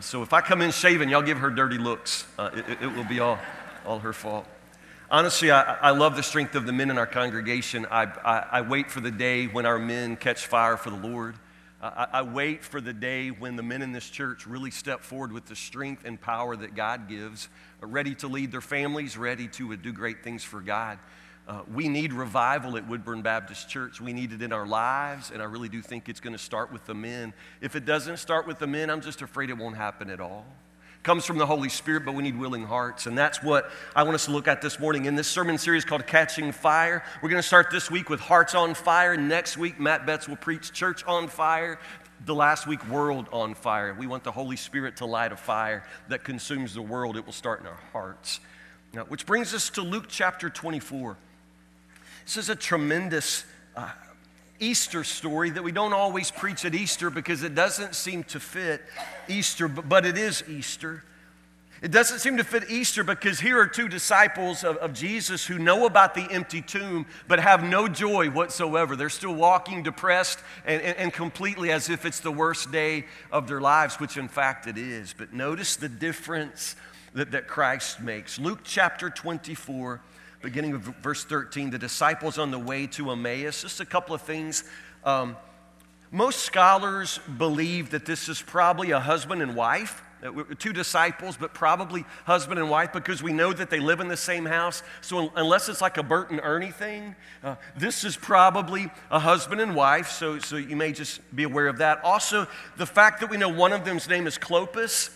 So if I come in shaving, y'all give her dirty looks. It will be all her fault. Honestly, I love the strength of the men in our congregation. I wait for the day when our men catch fire for the Lord. I wait for the day when the men in this church really step forward with the strength and power that God gives, ready to lead their families, ready to do great things for God. We need revival at Woodburn Baptist Church. We need it in our lives, and I really do think it's going to start with the men. If it doesn't start with the men, I'm just afraid it won't happen at all. It comes from the Holy Spirit, but we need willing hearts, and that's what I want us to look at this morning in this sermon series called Catching Fire. We're going to start this week with Hearts on Fire. Next week, Matt Betts will preach Church on Fire. The last week, World on Fire. We want the Holy Spirit to light a fire that consumes the world. It will start in our hearts. Now, which brings us to Luke chapter 24. This is a tremendous Easter story that we don't always preach at Easter because it doesn't seem to fit Easter, but it is Easter. It doesn't seem to fit Easter because here are two disciples of Jesus who know about the empty tomb but have no joy whatsoever. They're still walking depressed and completely as if it's the worst day of their lives, which in fact it is. But notice the difference that Christ makes. Luke chapter 24, beginning of verse 13, the disciples on the way to Emmaus. Just a couple of things. Most scholars believe that this is probably a husband and wife, two disciples, but probably husband and wife because we know that they live in the same house. So unless it's like a Bert and Ernie thing, this is probably a husband and wife. So you may just be aware of that. Also, the fact that we know one of them's name is Clopas,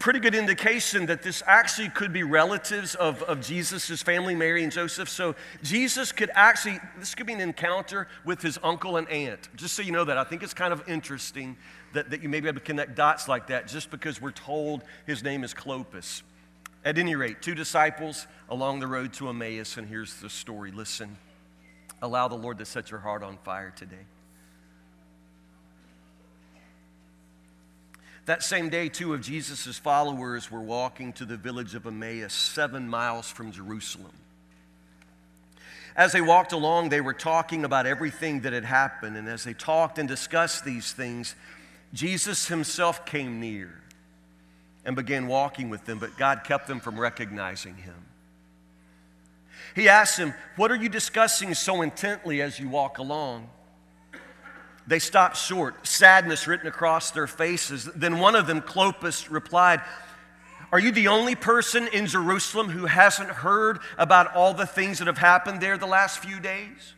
pretty good indication that this actually could be relatives of Jesus' family, Mary and Joseph. So Jesus could actually, this could be an encounter with his uncle and aunt. Just so you know that. I think it's kind of interesting that you may be able to connect dots like that just because we're told his name is Clopas. At any rate, two disciples along the road to Emmaus, and here's the story. Listen, allow the Lord to set your heart on fire today. That same day, two of Jesus' followers were walking to the village of Emmaus, 7 miles from Jerusalem. As they walked along, they were talking about everything that had happened, and as they talked and discussed these things, Jesus himself came near and began walking with them, but God kept them from recognizing him. He asked them, "What are you discussing so intently as you walk along?" They stopped short, sadness written across their faces. Then one of them, Clopas, replied, "Are you the only person in Jerusalem who hasn't heard about all the things that have happened there the last few days?"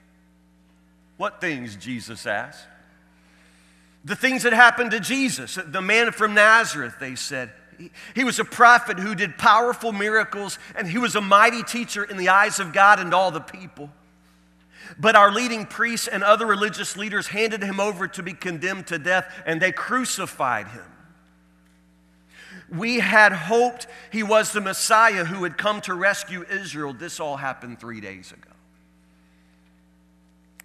"What things?" Jesus asked. "The things that happened to Jesus, the man from Nazareth," they said. "He was a prophet who did powerful miracles, and he was a mighty teacher in the eyes of God and all the people. But our leading priests and other religious leaders handed him over to be condemned to death, and they crucified him. We had hoped he was the Messiah who had come to rescue Israel. This all happened 3 days ago."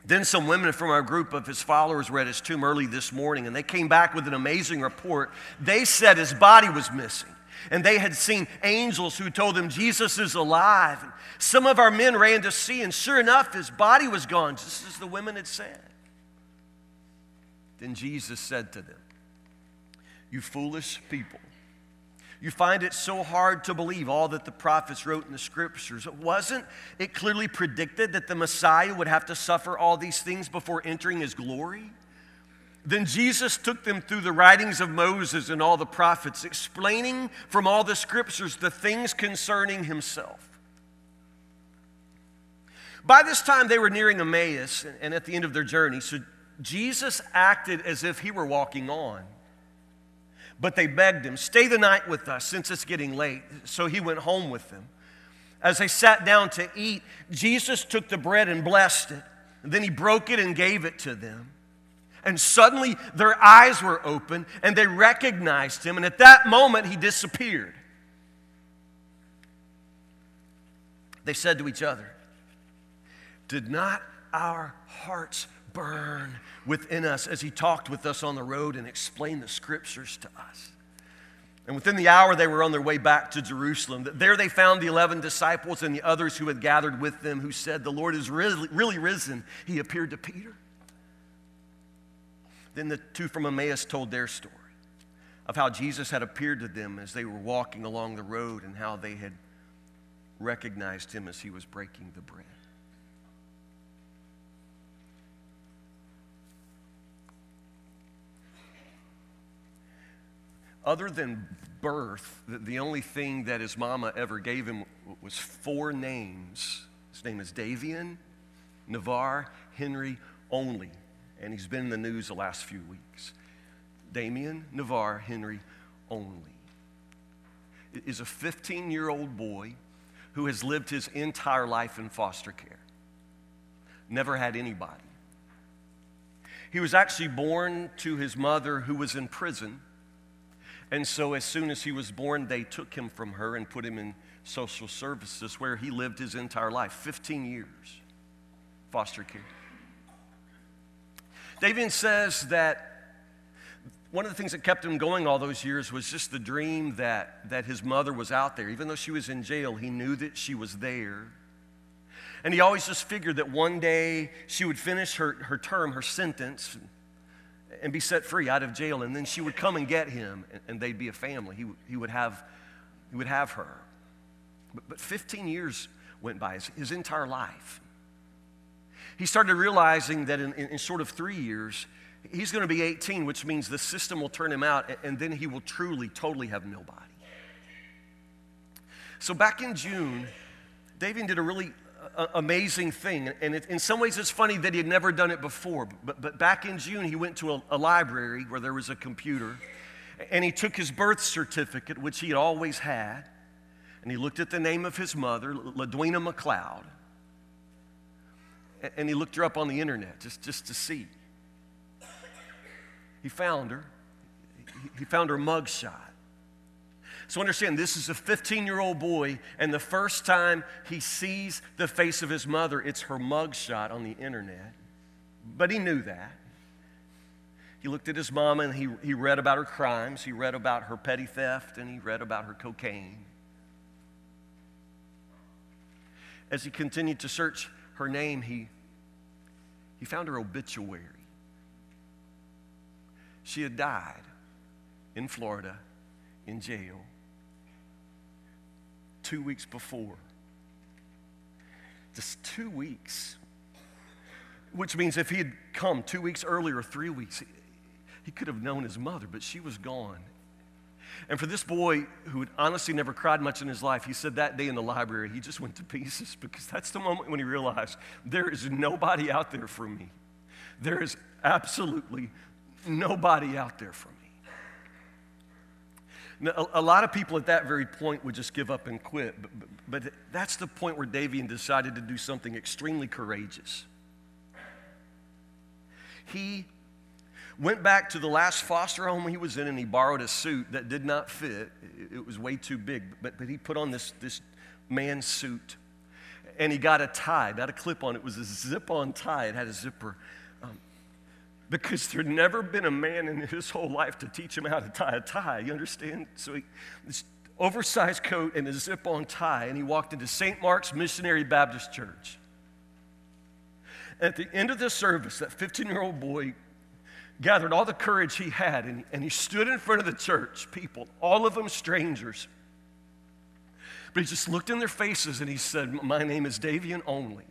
Then some women from our group of his followers were at his tomb early this morning, and they came back with an amazing report. They said his body was missing, and they had seen angels who told them Jesus is alive. And some of our men ran to see, and sure enough, his body was gone, just as the women had said. Then Jesus said to them, "You foolish people, you find it so hard to believe all that the prophets wrote in the scriptures. Wasn't it clearly predicted that the Messiah would have to suffer all these things before entering his glory?" Then Jesus took them through the writings of Moses and all the prophets, explaining from all the scriptures the things concerning himself. By this time, they were nearing Emmaus and at the end of their journey, so Jesus acted as if he were walking on. But they begged him, "Stay the night with us since it's getting late." So he went home with them. As they sat down to eat, Jesus took the bread and blessed it. And then he broke it and gave it to them. And suddenly their eyes were open and they recognized him. And at that moment, he disappeared. They said to each other, "Did not our hearts burn within us as he talked with us on the road and explained the scriptures to us?" And within the hour, they were on their way back to Jerusalem. There they found the 11 disciples and the others who had gathered with them who said, "The Lord is really risen. He appeared to Peter." Then the two from Emmaus told their story. of how Jesus had appeared to them as they were walking along the road and how they had recognized him as he was breaking the bread. Other than birth, the only thing that his mama ever gave him was four names. His name is Davian Navarre Henry only, and he's been in the news the last few weeks. Davian Navarre Henry only is a 15-year-old boy who has lived his entire life in foster care, never had anybody. He was actually born to his mother who was in prison. And so as soon as he was born, they took him from her and put him in social services where he lived his entire life, 15 years, foster care. Davian says that one of the things that kept him going all those years was just the dream that his mother was out there. Even though she was in jail, he knew that she was there. And he always just figured that one day she would finish her term, her sentence, and be set free out of jail, and then she would come and get him, and they'd be a family. He would have her. But 15 years went by, his entire life. He started realizing that in sort of 3 years, he's going to be 18, which means the system will turn him out, and then he will truly, totally have nobody. So back in June, Davian did a really amazing thing, and in some ways it's funny that he had never done it before, but back in June he went to a library where there was a computer, and he took his birth certificate, which he had always had, and he looked at the name of his mother, Ladwina McLeod, and he looked her up on the internet just to see. He found her. He found her mugshot. So understand, this is a 15-year-old boy, and the first time he sees the face of his mother, it's her mugshot on the internet. But he knew that. He looked at his mama, and he read about her crimes. He read about her petty theft, and he read about her cocaine. As he continued to search her name, he found her obituary. She had died in Florida in jail 2 weeks before. Just 2 weeks. Which means if he had come 2 weeks earlier or 3 weeks, he could have known his mother, but she was gone. And for this boy who had honestly never cried much in his life, he said that day in the library, he just went to pieces, because that's the moment when he realized there is nobody out there for me. There is absolutely nobody out there for me. Now, a lot of people at that very point would just give up and quit, but that's the point where Davian decided to do something extremely courageous. He went back to the last foster home he was in, and he borrowed a suit that did not fit. It was way too big, but he put on this man's suit, and he got a tie, not a clip-on. It was a zip-on tie. It had a zipper. Because there'd never been a man in his whole life to teach him how to tie a tie, you understand? So this oversized coat and a zip-on tie, and he walked into St. Mark's Missionary Baptist Church. At the end of the service, that 15-year-old boy gathered all the courage he had, and he stood in front of the church, people, all of them strangers. But he just looked in their faces, and he said, "My name is Davian only.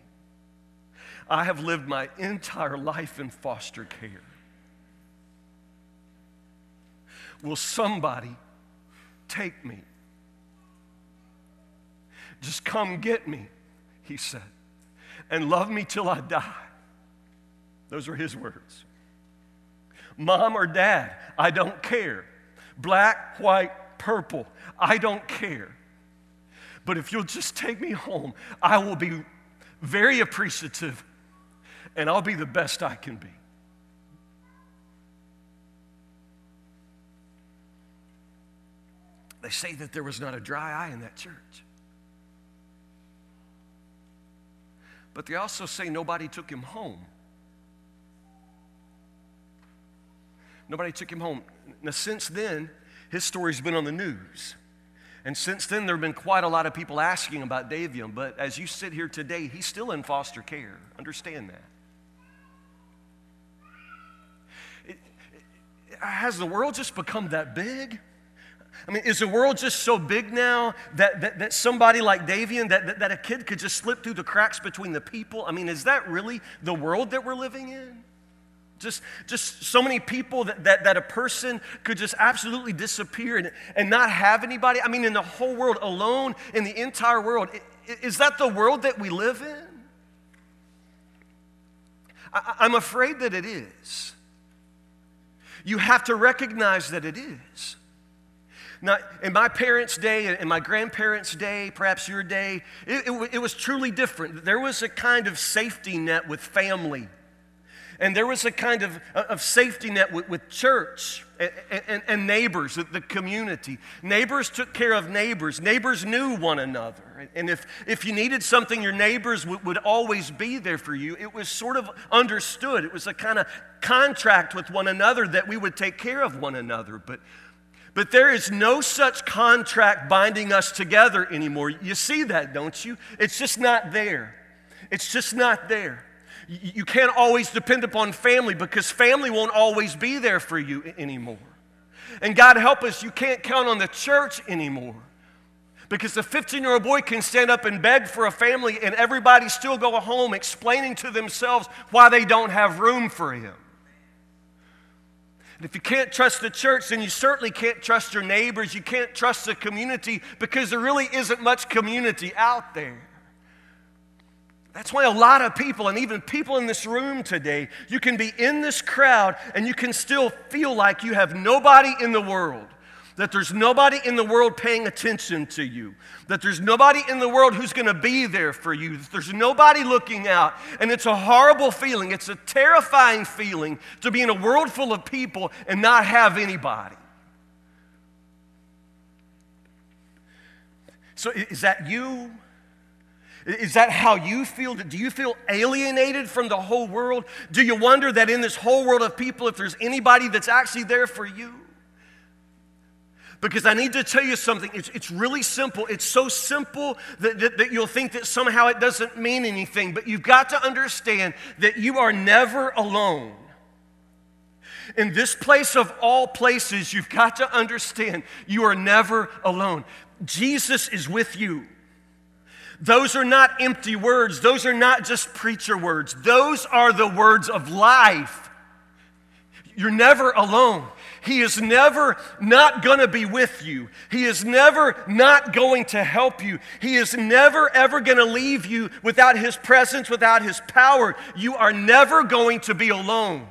I have lived my entire life in foster care. Will somebody take me? Just come get me," he said, "and love me till I die." Those are his words. "Mom or dad, I don't care. Black, white, purple, I don't care. But if you'll just take me home, I will be very appreciative, and I'll be the best I can be." They say that there was not a dry eye in that church. But they also say nobody took him home. Nobody took him home. Now, since then, his story's been on the news. And since then, there have been quite a lot of people asking about Davian, but as you sit here today, he's still in foster care. Understand that. has the world just become that big? I mean, is the world just so big now that somebody like Davian, that a kid could just slip through the cracks between the people? I mean, is that really the world that we're living in? Just so many people that a person could just absolutely disappear and not have anybody? I mean, in the whole world, alone in the entire world, is that the world that we live in? I'm afraid that it is. You have to recognize that it is. Now, in my parents' day, in my grandparents' day, perhaps your day, it was truly different. There was a kind of safety net with family. And there was a kind of safety net with church and neighbors, the community. Neighbors took care of neighbors. Neighbors knew one another. And if you needed something, your neighbors would always be there for you. It was sort of understood. It was a kind of contract with one another that we would take care of one another. But there is no such contract binding us together anymore. You see that, don't you? It's just not there. It's just not there. You can't always depend upon family because family won't always be there for you anymore. And God help us, you can't count on the church anymore because the 15-year-old boy can stand up and beg for a family and everybody still go home explaining to themselves why they don't have room for him. And if you can't trust the church, then you certainly can't trust your neighbors. You can't trust the community because there really isn't much community out there. That's why a lot of people, and even people in this room today, you can be in this crowd and you can still feel like you have nobody in the world, that there's nobody in the world paying attention to you, that there's nobody in the world who's going to be there for you, that there's nobody looking out. And it's a horrible feeling. It's a terrifying feeling to be in a world full of people and not have anybody. So is that you? Is that how you feel? Do you feel alienated from the whole world? Do you wonder that in this whole world of people, if there's anybody that's actually there for you? Because I need to tell you something. It's really simple. It's so simple that you'll think that somehow it doesn't mean anything. But you've got to understand that you are never alone. In this place of all places, you've got to understand you are never alone. Jesus is with you. Those are not empty words. Those are not just preacher words. Those are the words of life. You're never alone. He is never not going to be with you. He is never not going to help you. He is never, ever going to leave you without His presence, without His power. You are never going to be alone.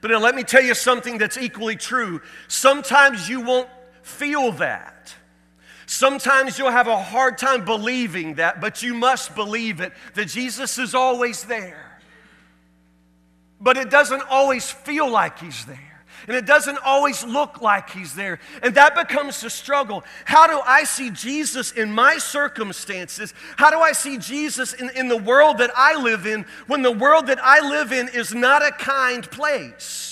But now let me tell you something that's equally true. Sometimes you won't feel that. Sometimes you'll have a hard time believing that, but you must believe it, that Jesus is always there. But it doesn't always feel like He's there, and it doesn't always look like He's there, and that becomes the struggle. How do I see Jesus in my circumstances? How do I see Jesus in the world that I live in when the world that I live in is not a kind place?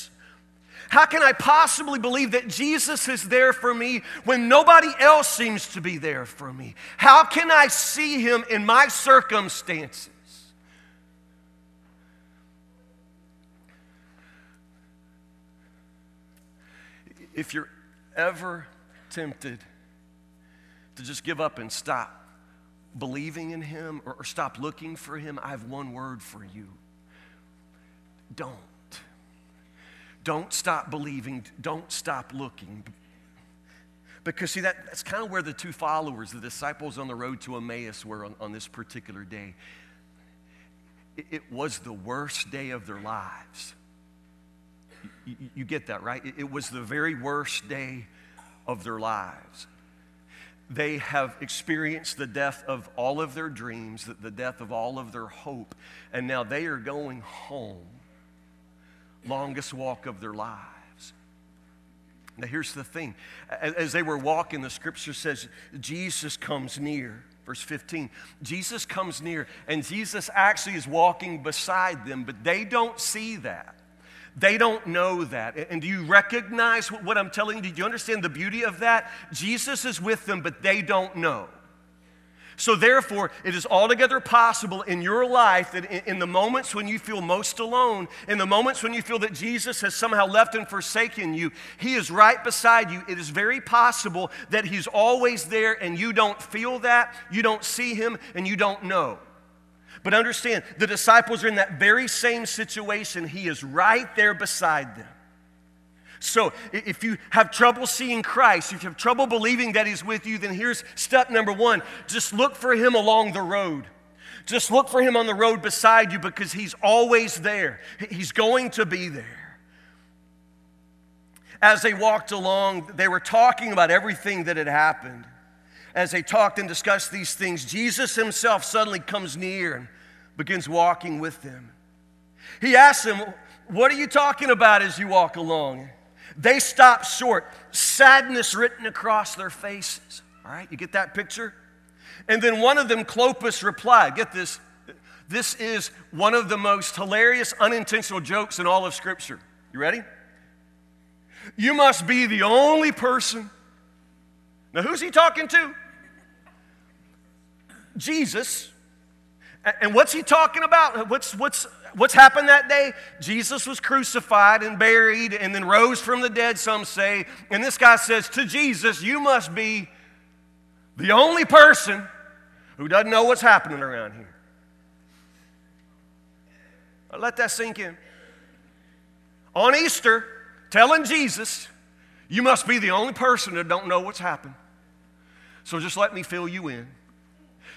How can I possibly believe that Jesus is there for me when nobody else seems to be there for me? How can I see Him in my circumstances? If you're ever tempted to just give up and stop believing in Him or stop looking for Him, I have one word for you. Don't. Don't stop believing. Don't stop looking. Because, see, that's kind of where the two followers, the disciples on the road to Emmaus, were on this particular day. It was the worst day of their lives. You get that, right? It was the very worst day of their lives. They have experienced the death of all of their dreams, the death of all of their hope, and now they are going home. Longest walk of their lives. Now here's the thing. As they were walking, the scripture says Jesus comes near. Verse 15, Jesus comes near, and Jesus actually is walking beside them, but they don't see that. They don't know that. And do you recognize what I'm telling you? Do you understand the beauty of that? Jesus is with them, but they don't know. So therefore, it is altogether possible in your life that in the moments when you feel most alone, in the moments when you feel that Jesus has somehow left and forsaken you, he is right beside you. It is very possible that he's always there and you don't feel that, you don't see him, and you don't know. But understand, the disciples are in that very same situation. He is right there beside them. So if you have trouble seeing Christ, if you have trouble believing that he's with you, then here's step number one. Just look for him along the road. Just look for him on the road beside you, because he's always there. He's going to be there. As they walked along, they were talking about everything that had happened. As they talked and discussed these things, Jesus himself suddenly comes near and begins walking with them. He asks them, "What are you talking about as you walk along?" They stop short, sadness written across their faces. All right, you get that picture? And then one of them, Clopas, replied, get this, this is one of the most hilarious unintentional jokes in all of Scripture. You ready? "You must be the only person." Now, who's he talking to? Jesus. And what's he talking about? What's happened that day? Jesus was crucified and buried and then rose from the dead, some say. And this guy says to Jesus, "You must be the only person who doesn't know what's happening around here." I'll let that sink in. On Easter, telling Jesus, "You must be the only person that don't know what's happened. So just let me fill you in."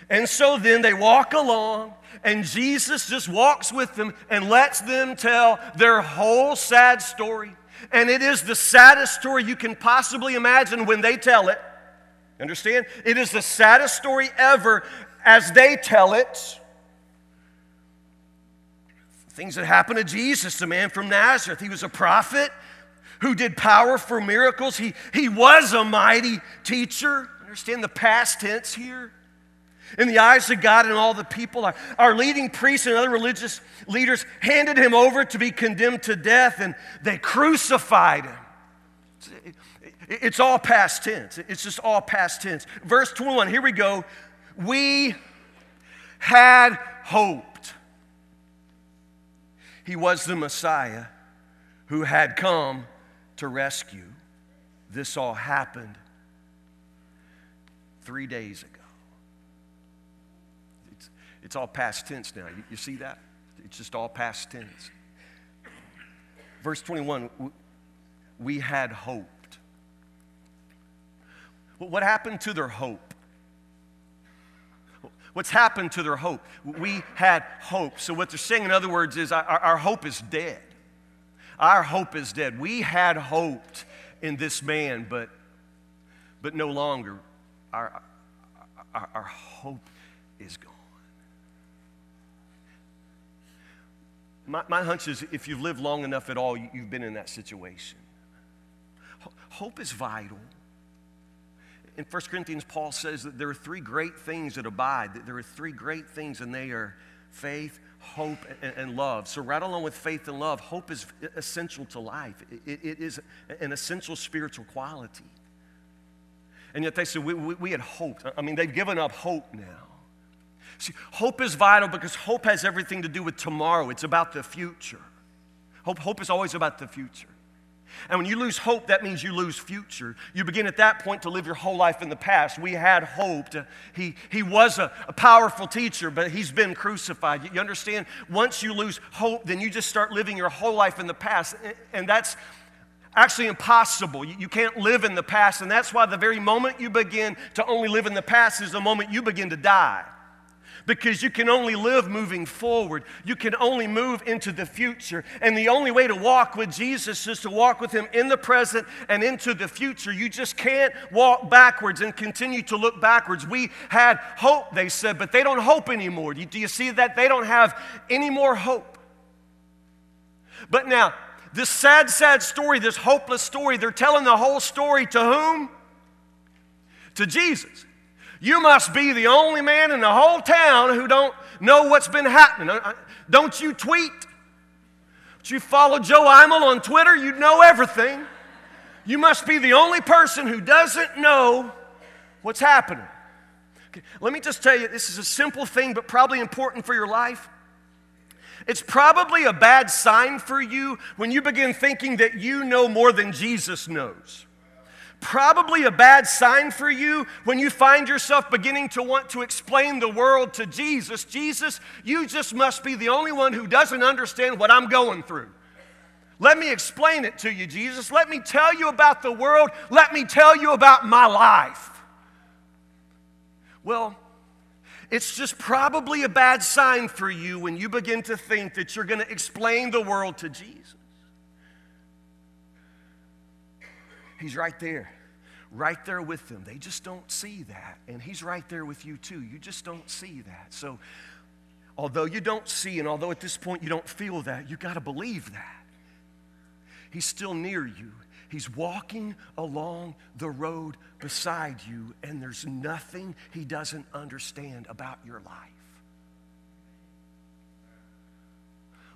And so then they walk along, and Jesus just walks with them and lets them tell their whole sad story. And it is the saddest story you can possibly imagine when they tell it. Understand? It is the saddest story ever as they tell it. Things that happened to Jesus, the man from Nazareth. He was a prophet who did powerful miracles. He was a mighty teacher. Understand the past tense here? In the eyes of God and all the people, our leading priests and other religious leaders handed him over to be condemned to death, and they crucified him. It's all past tense. It's just all past tense. Verse 21, here we go. "We had hoped he was the Messiah who had come to rescue." This all happened 3 days ago. It's all past tense now. You see that? It's just all past tense. Verse 21, we had hoped. Well, what happened to their hope? What's happened to their hope? We had hope. So what they're saying, in other words, is our hope is dead. Our hope is dead. We had hoped in this man, but no longer. Our hope is gone. My hunch is if you've lived long enough at all, you've been in that situation. Hope is vital. In 1 Corinthians, Paul says that there are three great things that abide. That there are three great things, and they are faith, hope, and love. So right along with faith and love, hope is essential to life. It is an essential spiritual quality. And yet they said, we had hoped. I mean, they've given up hope now. See, hope is vital because hope has everything to do with tomorrow. It's about the future. Hope is always about the future. And when you lose hope, that means you lose future. You begin at that point to live your whole life in the past. We had hoped. He was a powerful teacher, but he's been crucified. You understand? Once you lose hope, then you just start living your whole life in the past. And that's actually impossible. You can't live in the past. And that's why the very moment you begin to only live in the past is the moment you begin to die. Because you can only live moving forward. You can only move into the future. And the only way to walk with Jesus is to walk with him in the present and into the future. You just can't walk backwards and continue to look backwards. We had hope, they said, but they don't hope anymore. Do you see that? They don't have any more hope. But now, this sad, sad story, this hopeless story, they're telling the whole story to whom? To Jesus. You must be the only man in the whole town who don't know what's been happening. Don't you tweet? Don't you follow Joe Imel on Twitter? You'd know everything. You must be the only person who doesn't know what's happening. Let me just tell you, this is a simple thing, but probably important for your life. It's probably a bad sign for you when you begin thinking that you know more than Jesus knows. Probably a bad sign for you when you find yourself beginning to want to explain the world to Jesus. Jesus, you just must be the only one who doesn't understand what I'm going through. Let me explain it to you, Jesus. Let me tell you about the world. Let me tell you about my life. Well, it's just probably a bad sign for you when you begin to think that you're going to explain the world to Jesus. He's right there with them. They just don't see that. And he's right there with you too. You just don't see that. So although you don't see, and although at this point you don't feel that, you got to believe that. He's still near you. He's walking along the road beside you, and there's nothing he doesn't understand about your life.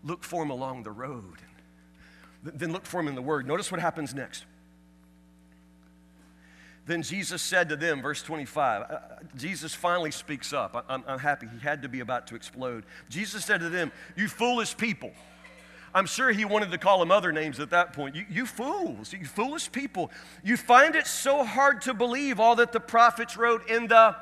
Look for him along the road. Then look for him in the Word. Notice what happens next. Then Jesus said to them, verse 25, Jesus finally speaks up. I'm happy. He had to be about to explode. Jesus said to them, "You foolish people." I'm sure he wanted to call them other names at that point. You fools, you foolish people. You find it so hard to believe all that the prophets wrote in the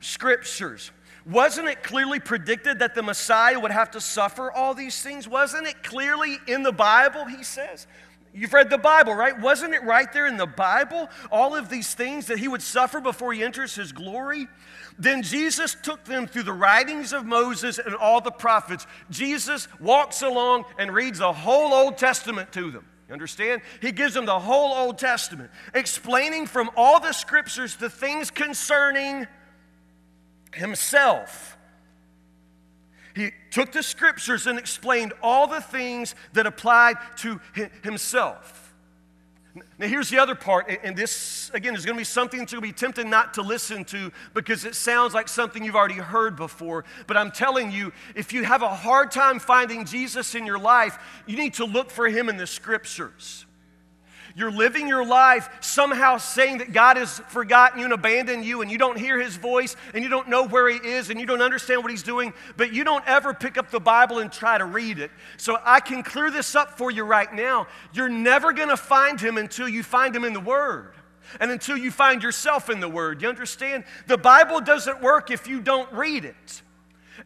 Scriptures. Wasn't it clearly predicted that the Messiah would have to suffer all these things? Wasn't it clearly in the Bible, he says? You've read the Bible, right? Wasn't it right there in the Bible, all of these things that he would suffer before he enters his glory? Then Jesus took them through the writings of Moses and all the prophets. Jesus walks along and reads the whole Old Testament to them. You understand? He gives them the whole Old Testament, explaining from all the Scriptures the things concerning himself. He took the Scriptures and explained all the things that applied to himself. Now, here's the other part, and this, again, is going to be something that you'll be tempted not to listen to because it sounds like something you've already heard before. But I'm telling you, if you have a hard time finding Jesus in your life, you need to look for him in the Scriptures. You're living your life somehow saying that God has forgotten you and abandoned you, and you don't hear his voice, and you don't know where he is, and you don't understand what he's doing, but you don't ever pick up the Bible and try to read it. So I can clear this up for you right now. You're never going to find him until you find him in the Word and until you find yourself in the Word. You understand? The Bible doesn't work if you don't read it.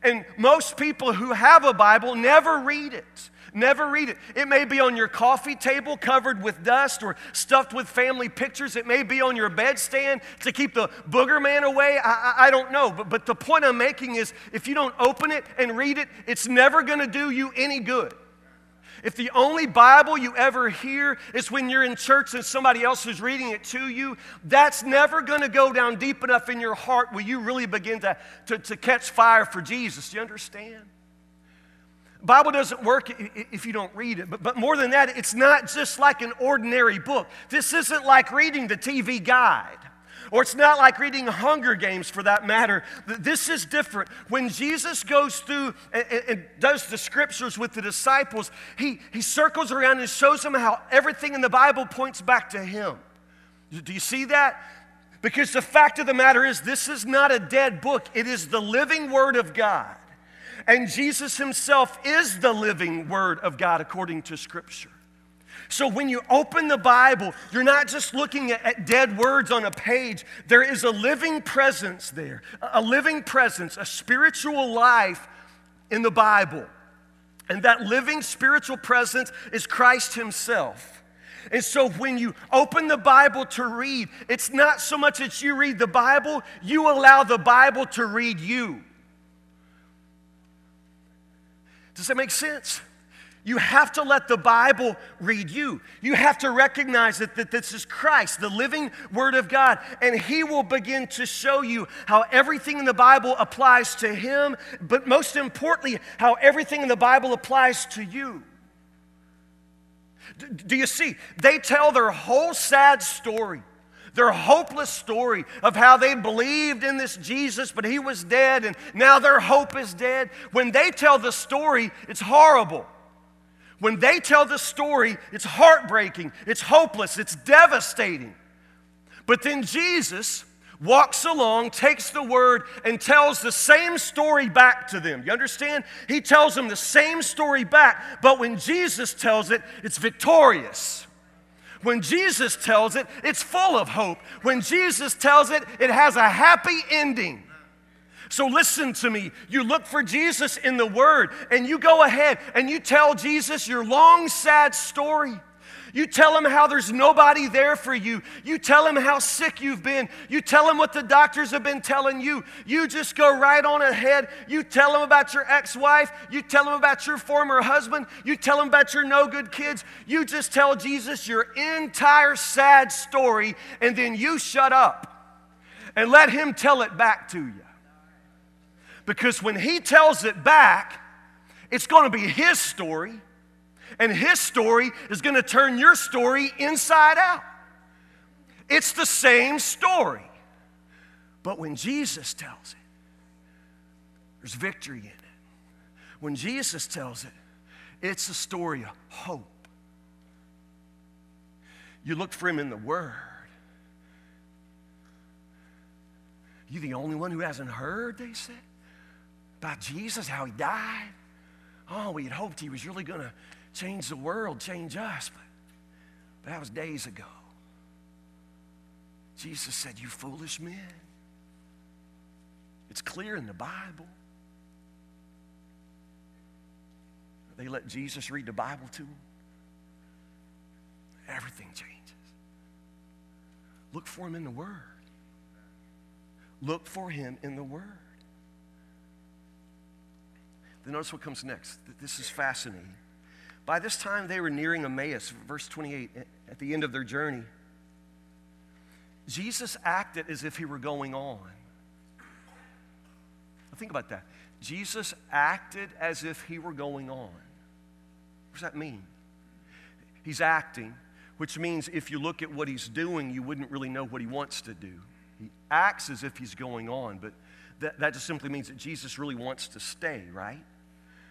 And most people who have a Bible never read it. Never read it. It may be on your coffee table covered with dust or stuffed with family pictures. It may be on your bedstand to keep the booger man away. I don't know. But the point I'm making is if you don't open it and read it, it's never going to do you any good. If the only Bible you ever hear is when you're in church and somebody else is reading it to you, that's never going to go down deep enough in your heart where you really begin to catch fire for Jesus. Do you understand? Bible doesn't work if you don't read it. But more than that, it's not just like an ordinary book. This isn't like reading the TV guide. Or it's not like reading Hunger Games, for that matter. This is different. When Jesus goes through and does the Scriptures with the disciples, he circles around and shows them how everything in the Bible points back to him. Do you see that? Because the fact of the matter is, this is not a dead book. It is the living Word of God. And Jesus himself is the living Word of God according to Scripture. So when you open the Bible, you're not just looking at dead words on a page. There is a living presence there, a living presence, a spiritual life in the Bible. And that living spiritual presence is Christ himself. And so when you open the Bible to read, it's not so much that you read the Bible, you allow the Bible to read you. Does that make sense? You have to let the Bible read you. You have to recognize that this is Christ, the living Word of God, and he will begin to show you how everything in the Bible applies to him, but most importantly, how everything in the Bible applies to you. Do you see? They tell their whole sad story. Their hopeless story of how they believed in this Jesus, but he was dead, and now their hope is dead. When they tell the story, it's horrible. When they tell the story, it's heartbreaking, it's hopeless, it's devastating. But then Jesus, walks along, takes the word, and tells the same story back to them. You understand? He tells them the same story back, but when Jesus tells it, it's victorious. When Jesus tells it, it's full of hope. When Jesus tells it, it has a happy ending. So listen to me. You look for Jesus in the Word, and you go ahead and you tell Jesus your long, sad story. You tell him how there's nobody there for you. You tell him how sick you've been. You tell him what the doctors have been telling you. You just go right on ahead. You tell him about your ex-wife. You tell him about your former husband. You tell him about your no good kids. You just tell Jesus your entire sad story, and then you shut up and let him tell it back to you. Because when he tells it back, it's going to be his story. And his story is going to turn your story inside out. It's the same story. But when Jesus tells it, there's victory in it. When Jesus tells it, it's a story of hope. You look for him in the Word. You're the only one who hasn't heard, they said, about Jesus, how he died. Oh, we had hoped he was really going to change the world, change us. But that was days ago. Jesus said, you foolish men. It's clear in the Bible. They let Jesus read the Bible to them. Everything changes. Look for him in the Word. Look for him in the Word. Then notice what comes next. This is fascinating. By this time, they were nearing Emmaus, verse 28, at the end of their journey. Jesus acted as if he were going on. Now think about that. Jesus acted as if he were going on. What does that mean? He's acting, which means if you look at what he's doing, you wouldn't really know what he wants to do. He acts as if he's going on, but that just simply means that Jesus really wants to stay, right?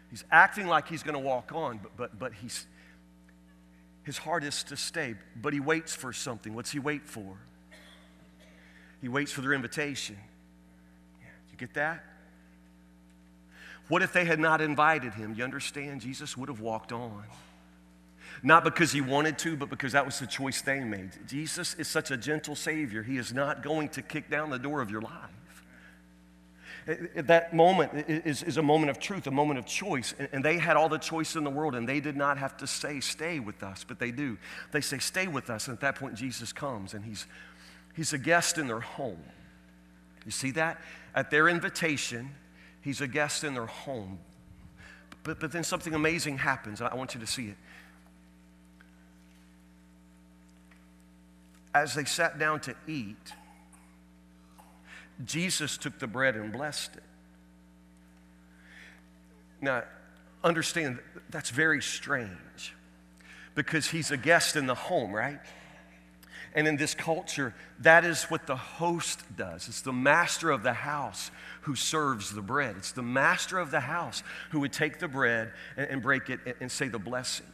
He's acting like he's going to walk on, but his heart is to stay. But he waits for something. What's he wait for? He waits for their invitation. Yeah, you get that? What if they had not invited him? You understand? Jesus would have walked on. Not because he wanted to, but because that was the choice they made. Jesus is such a gentle Savior. He is not going to kick down the door of your life. That moment is a moment of truth, a moment of choice. And they had all the choice in the world, and they did not have to say, stay with us, but they do. They say, stay with us, and at that point, Jesus comes, and he's a guest in their home. You see that? At their invitation, he's a guest in their home. But then something amazing happens. I want you to see it. As they sat down to eat, Jesus took the bread and blessed it. Now, understand, that's very strange because he's a guest in the home, right? And in this culture, that is what the host does. It's the master of the house who serves the bread. It's the master of the house who would take the bread and break it and say the blessing.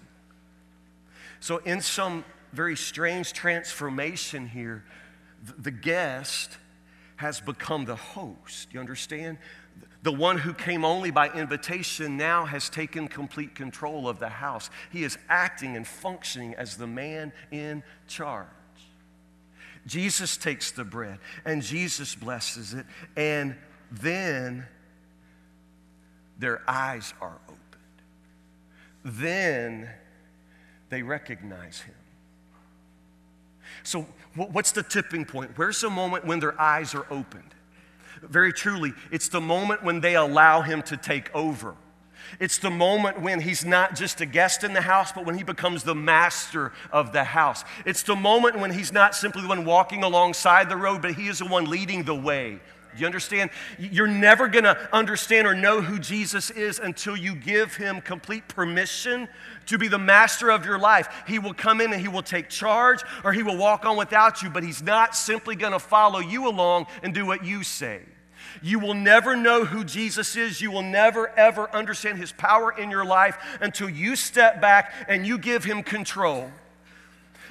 So in some very strange transformation here, the guest has become the host, you understand? The one who came only by invitation now has taken complete control of the house. He is acting and functioning as the man in charge. Jesus takes the bread, and Jesus blesses it, and then their eyes are opened. Then they recognize him. So what's the tipping point? Where's the moment when their eyes are opened? Very truly, it's the moment when they allow him to take over. It's the moment when he's not just a guest in the house, but when he becomes the master of the house. It's the moment when he's not simply the one walking alongside the road, but he is the one leading the way. You understand? You're never going to understand or know who Jesus is until you give him complete permission to be the master of your life. He will come in and he will take charge, or he will walk on without you, but he's not simply going to follow you along and do what you say. You will never know who Jesus is. You will never, ever understand his power in your life until you step back and you give him control.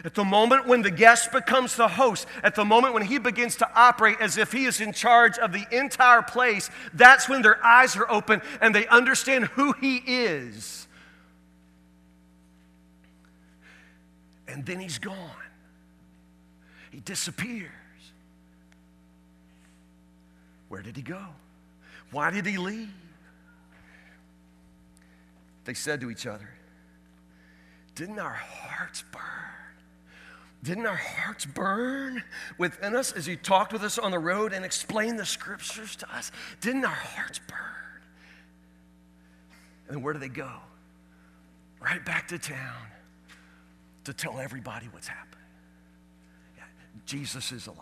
At the moment when the guest becomes the host, at the moment when he begins to operate as if he is in charge of the entire place, that's when their eyes are open and they understand who he is. And then he's gone. He disappears. Where did he go? Why did he leave? They said to each other, didn't our hearts burn? Didn't our hearts burn within us as he talked with us on the road and explained the scriptures to us? Didn't our hearts burn? And where do they go? Right back to town to tell everybody what's happened. Yeah, Jesus is alive.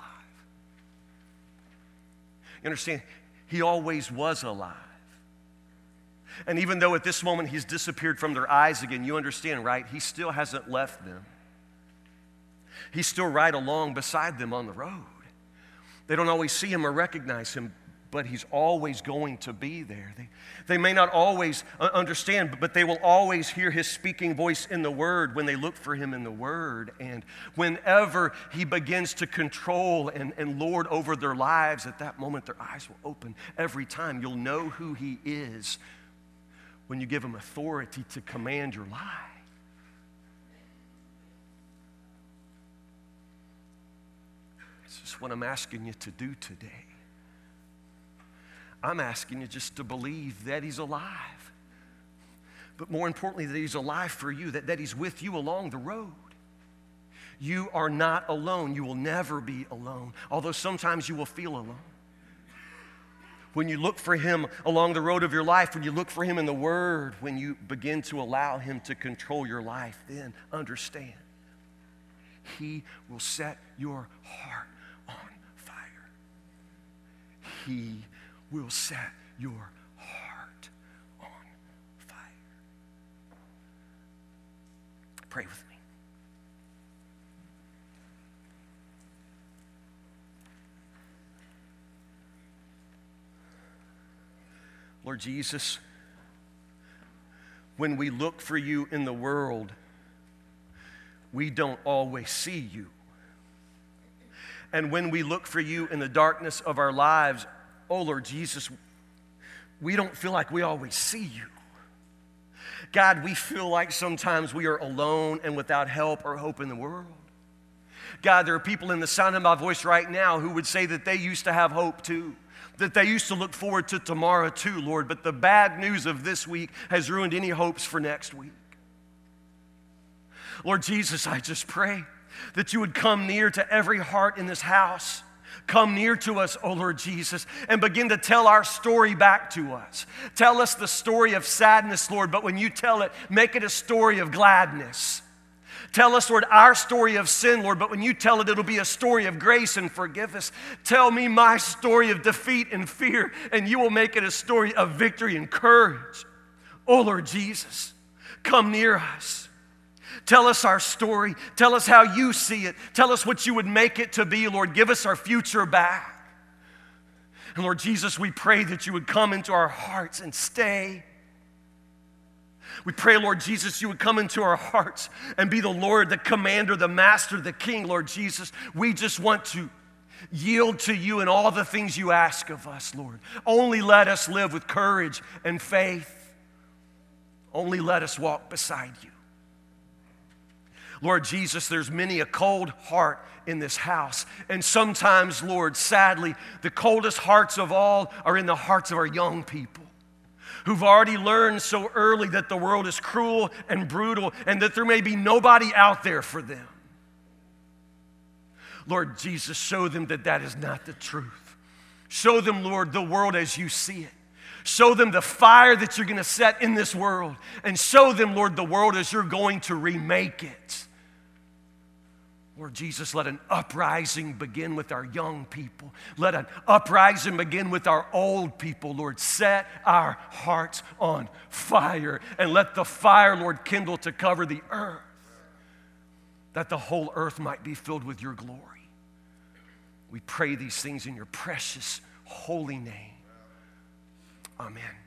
You understand? He always was alive. And even though at this moment he's disappeared from their eyes again, you understand, right? He still hasn't left them. He's still right along beside them on the road. They don't always see him or recognize him, but he's always going to be there. They may not always understand, but they will always hear his speaking voice in the Word when they look for him in the Word. And whenever he begins to control and lord over their lives, at that moment their eyes will open every time. You'll know who he is when you give him authority to command your life. That's just what I'm asking you to do today. I'm asking you just to believe that he's alive. But more importantly, that he's alive for you, that he's with you along the road. You are not alone. You will never be alone, although sometimes you will feel alone. When you look for him along the road of your life, when you look for him in the Word, when you begin to allow him to control your life, then understand, he will set your heart on fire. He will set your heart on fire. Pray with me. Lord Jesus, when we look for you in the world, we don't always see you. And when we look for you in the darkness of our lives, oh Lord Jesus, we don't feel like we always see you. God, we feel like sometimes we are alone and without help or hope in the world. God, there are people in the sound of my voice right now who would say that they used to have hope too, that they used to look forward to tomorrow too, Lord, but the bad news of this week has ruined any hopes for next week. Lord Jesus, I just pray that you would come near to every heart in this house. Come near to us, oh Lord Jesus, and begin to tell our story back to us. Tell us the story of sadness, Lord, but when you tell it, make it a story of gladness. Tell us, Lord, our story of sin, Lord, but when you tell it, it'll be a story of grace and forgive us. Tell me my story of defeat and fear, and you will make it a story of victory and courage. Oh, Lord Jesus, come near us. Tell us our story. Tell us how you see it. Tell us what you would make it to be, Lord. Give us our future back. And, Lord Jesus, we pray that you would come into our hearts and stay. We pray, Lord Jesus, you would come into our hearts and be the Lord, the commander, the master, the king, Lord Jesus. We just want to yield to you in all the things you ask of us, Lord. Only let us live with courage and faith. Only let us walk beside you. Lord Jesus, there's many a cold heart in this house. And sometimes, Lord, sadly, the coldest hearts of all are in the hearts of our young people, who've already learned so early that the world is cruel and brutal and that there may be nobody out there for them. Lord Jesus, show them that that is not the truth. Show them, Lord, the world as you see it. Show them the fire that you're going to set in this world. And show them, Lord, the world as you're going to remake it. Lord Jesus, let an uprising begin with our young people. Let an uprising begin with our old people, Lord. Set our hearts on fire and let the fire, Lord, kindle to cover the earth, that the whole earth might be filled with your glory. We pray these things in your precious, holy name. Amen.